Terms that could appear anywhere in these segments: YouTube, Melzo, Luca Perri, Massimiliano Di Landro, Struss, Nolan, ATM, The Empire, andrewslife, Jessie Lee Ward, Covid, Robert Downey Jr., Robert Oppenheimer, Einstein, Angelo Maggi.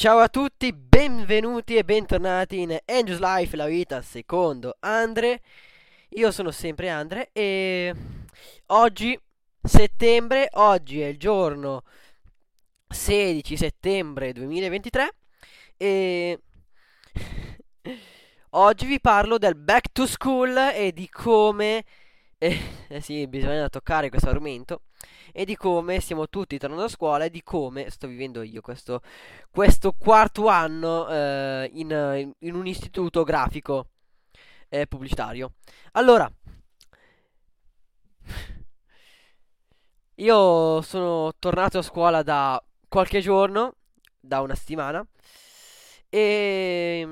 Ciao a tutti, benvenuti e bentornati in Angelo Life, la vita secondo Andre. Io sono sempre Andre e oggi settembre, oggi è il giorno 16 settembre 2023 e oggi vi parlo del back to school e di come bisogna toccare questo argomento e di come stiamo tutti tornando a scuola e di come sto vivendo io questo quarto anno in un istituto grafico pubblicitario. Allora, io sono tornato a scuola da qualche giorno, da una settimana, e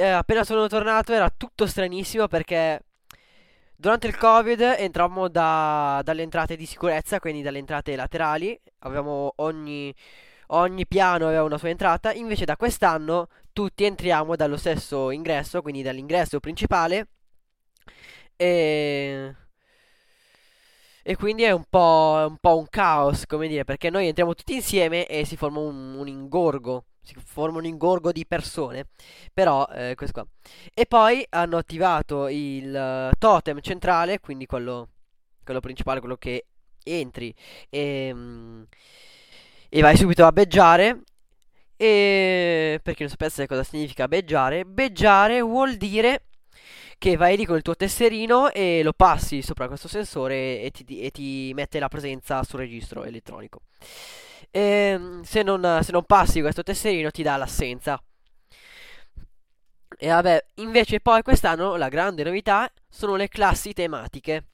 appena sono tornato era tutto stranissimo perché durante il Covid entravamo dalle entrate di sicurezza, quindi dalle entrate laterali, avevamo ogni piano aveva una sua entrata, invece da quest'anno tutti entriamo dallo stesso ingresso, quindi dall'ingresso principale, e quindi è un po' un caos, come dire, perché noi entriamo tutti insieme e si forma un ingorgo. Si forma un ingorgo di persone. Però questo qua. E poi hanno attivato il totem centrale, quindi quello principale, quello che entri e vai subito a beggiare. E per chi non sapesse cosa significa beggiare, beggiare vuol dire che vai lì con il tuo tesserino e lo passi sopra questo sensore e ti mette la presenza sul registro elettronico. E se non passi questo tesserino ti dà l'assenza. E vabbè, invece poi quest'anno la grande novità sono le classi tematiche.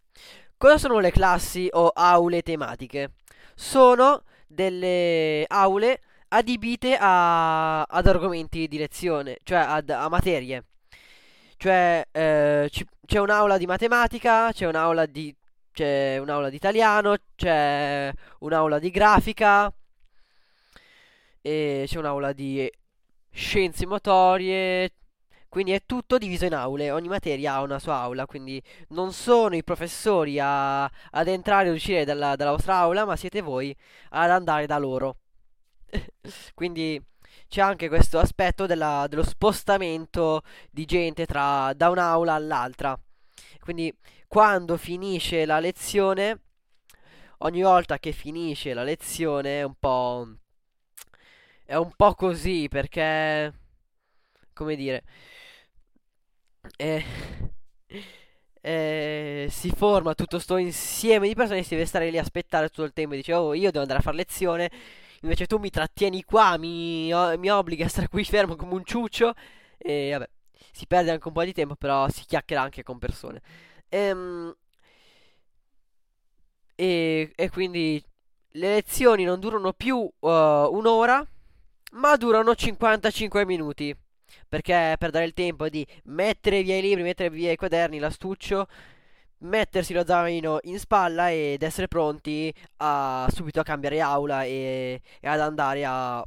Cosa sono le classi o aule tematiche? Sono delle aule adibite ad argomenti di lezione, cioè a materie. Cioè c'è un'aula di matematica, c'è un'aula di italiano, c'è un'aula di grafica, e c'è un'aula di scienze motorie, quindi è tutto diviso in aule, ogni materia ha una sua aula, quindi non sono i professori ad entrare e uscire dalla vostra aula, ma siete voi ad andare da loro. Quindi c'è anche questo aspetto dello spostamento di gente da un'aula all'altra, quindi quando finisce la lezione, ogni volta che finisce la lezione è un po' così, perché, come dire, si forma tutto sto insieme di persone che si deve stare lì a aspettare tutto il tempo e dice: oh, io devo andare a fare lezione, invece tu mi trattieni qua, mi obblighi a stare qui fermo come un ciuccio. E vabbè, si perde anche un po' di tempo, però si chiacchiera anche con persone e quindi le lezioni non durano più un'ora, ma durano 55 minuti, perché per dare il tempo di mettere via i libri, mettere via i quaderni, l'astuccio, mettersi lo zaino in spalla ed essere pronti subito a cambiare aula e ad andare a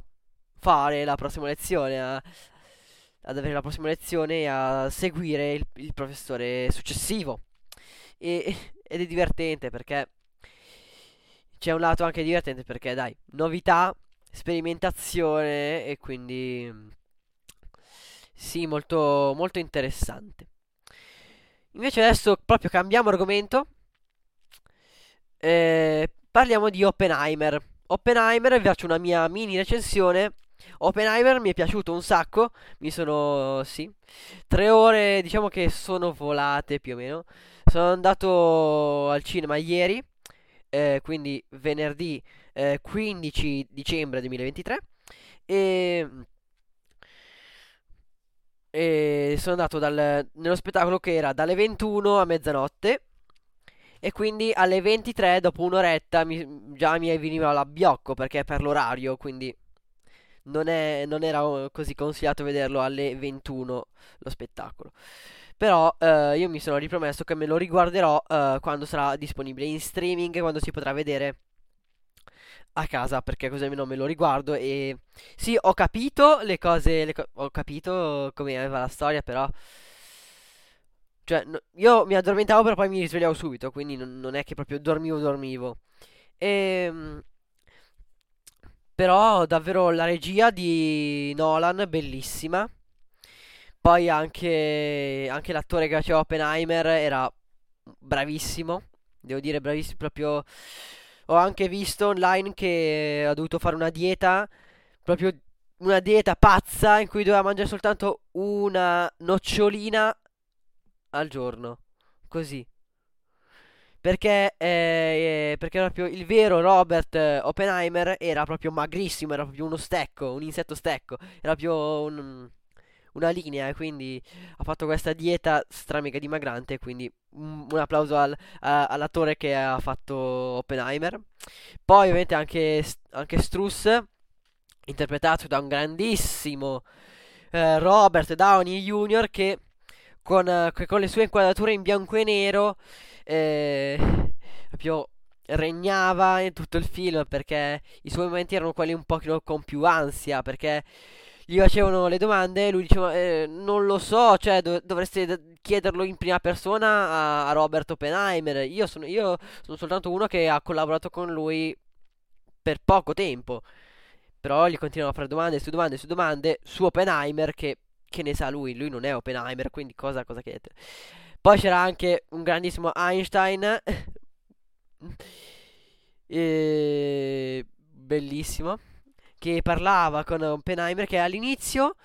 fare la prossima lezione, ad avere la prossima lezione e a seguire il professore successivo. Ed è divertente, perché c'è un lato anche divertente, perché dai, novità, sperimentazione, e quindi sì, molto, molto interessante. Invece adesso proprio cambiamo argomento, parliamo di Oppenheimer. Vi faccio una mia mini recensione. Oppenheimer mi è piaciuto un sacco, mi sono, sì, 3 ore, diciamo che sono volate più o meno. Sono andato al cinema ieri, quindi venerdì 15 dicembre 2023, e sono andato nello spettacolo che era dalle 21 a mezzanotte, e quindi alle 23, dopo un'oretta, mi veniva l'abbiocco, perché per l'orario, quindi non era così consigliato vederlo alle 21 lo spettacolo. Però io mi sono ripromesso che me lo riguarderò quando sarà disponibile in streaming, quando si potrà vedere a casa, perché così almeno me lo riguardo. E sì, ho capito le cose, ho capito come aveva la storia, però cioè io mi addormentavo, però poi mi risvegliavo subito, quindi non è che proprio dormivo. Però davvero la regia di Nolan bellissima. Poi anche l'attore che faceva Oppenheimer era bravissimo, devo dire bravissimo proprio. Ho anche visto online che ha dovuto fare una dieta, proprio una dieta pazza, in cui doveva mangiare soltanto una nocciolina al giorno, così. Perché proprio il vero Robert Oppenheimer era proprio magrissimo, era proprio uno stecco, un insetto stecco, era proprio una linea, e quindi ha fatto questa dieta stramega dimagrante, quindi un applauso all'attore che ha fatto Oppenheimer. Poi ovviamente anche Struss, interpretato da un grandissimo Robert Downey Jr., che con le sue inquadrature in bianco e nero proprio regnava in tutto il film, perché i suoi momenti erano quelli un pochino con più ansia, perché gli facevano le domande, lui diceva non lo so, cioè dovreste chiederlo in prima persona a Robert Oppenheimer, io sono soltanto uno che ha collaborato con lui per poco tempo, però gli continuano a fare domande su Oppenheimer, che ne sa lui non è Oppenheimer, quindi cosa chiedete. Poi c'era anche un grandissimo Einstein bellissimo, che parlava con Oppenheimer, che all'inizio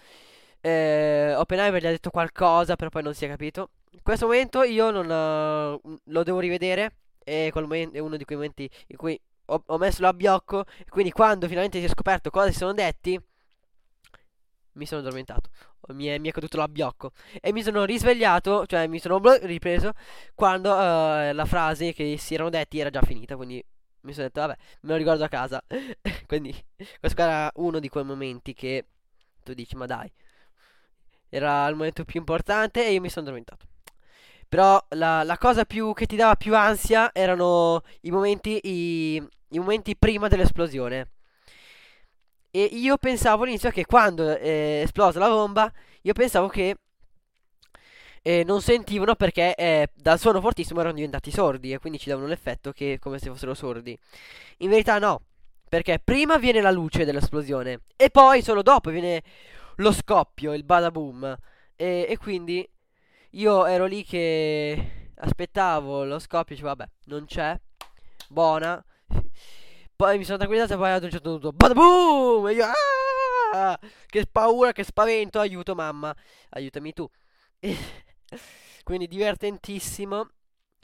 Oppenheimer gli ha detto qualcosa, però poi non si è capito. In questo momento io non lo devo rivedere, è uno di quei momenti in cui ho messo l'abbiocco, e quindi quando finalmente si è scoperto cosa si sono detti, mi sono addormentato, mi è caduto l'abbiocco e mi sono risvegliato, cioè mi sono ripreso quando la frase che si erano detti era già finita, quindi mi sono detto vabbè, me lo ricordo a casa. Quindi questo era uno di quei momenti che tu dici ma dai, era il momento più importante e io mi sono addormentato. Però la cosa più che ti dava più ansia erano i momenti prima dell'esplosione. E io pensavo all'inizio che quando esplosa la bomba, io pensavo che non sentivano, perché dal suono fortissimo erano diventati sordi, e quindi ci davano l'effetto che come se fossero sordi. In verità no, perché prima viene la luce dell'esplosione e poi solo dopo viene lo scoppio, il bada boom, e quindi io ero lì che aspettavo lo scoppio, dicevo vabbè, non c'è, buona. Poi mi sono tranquillizzato, poi ad un certo punto bada boom, e io che paura, che spavento, aiuto mamma, aiutami tu. Quindi divertentissimo,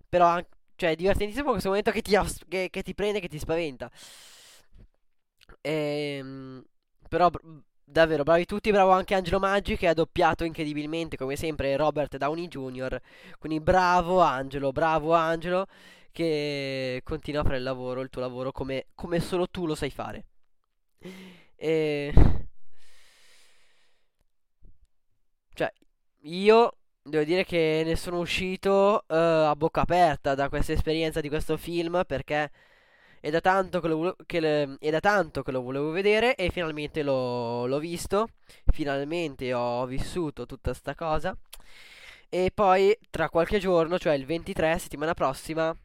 però cioè divertentissimo questo momento che ti prende, che ti spaventa. Però davvero bravi tutti, bravo anche Angelo Maggi, che ha doppiato incredibilmente come sempre Robert Downey Jr., quindi bravo Angelo, che continua a fare il tuo lavoro come solo tu lo sai fare. Cioè io devo dire che ne sono uscito a bocca aperta da questa esperienza di questo film, perché è da tanto che lo volevo vedere, e finalmente l'ho visto, finalmente ho vissuto tutta sta cosa. E poi tra qualche giorno, cioè il 23, settimana prossima,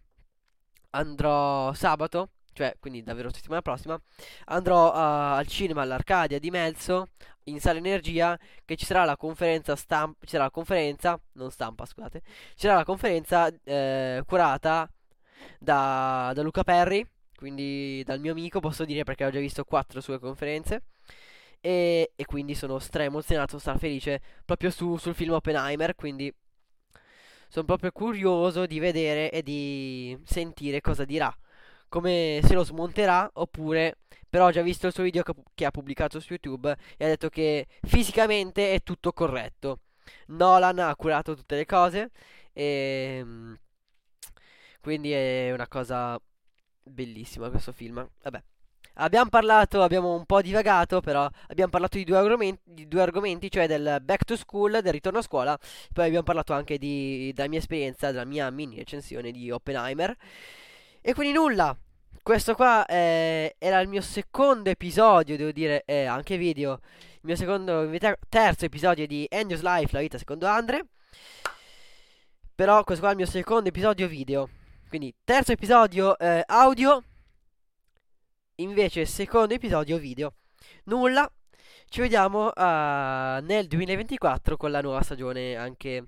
andrò sabato, cioè quindi davvero settimana prossima, andrò al cinema all'Arcadia di Melzo, in Sala Energia, che ci sarà la conferenza conferenza curata da Luca Perri, quindi dal mio amico, posso dire, perché ho già visto 4 sue conferenze, e quindi sono straemozionato, strafelice proprio sul film Oppenheimer, quindi sono proprio curioso di vedere e di sentire cosa dirà, come se lo smonterà oppure. Però ho già visto il suo video che ha pubblicato su YouTube, e ha detto che fisicamente è tutto corretto, Nolan ha curato tutte le cose, e quindi è una cosa bellissima questo film. Vabbè, abbiamo un po' divagato, però abbiamo parlato di due argomenti, cioè del back to school, del ritorno a scuola. Poi abbiamo parlato anche della mia esperienza, della mia mini recensione di Oppenheimer. E quindi nulla, questo qua era il mio secondo episodio, devo dire, anche video, il mio terzo episodio di andrewslife, la vita secondo Andre. Però questo qua è il mio secondo episodio video, quindi terzo episodio audio. invece il secondo episodio video. Nulla, ci vediamo nel 2024 con la nuova stagione, anche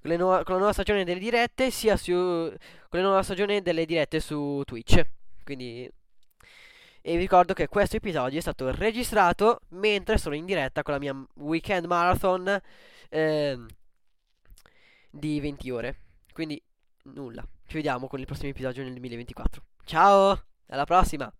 con la nuova stagione delle dirette, sia su con la nuova stagione delle dirette su Twitch. Quindi, e vi ricordo che questo episodio è stato registrato mentre sono in diretta con la mia weekend marathon di 20 ore. Quindi nulla, ci vediamo con il prossimo episodio nel 2024. Ciao, alla prossima.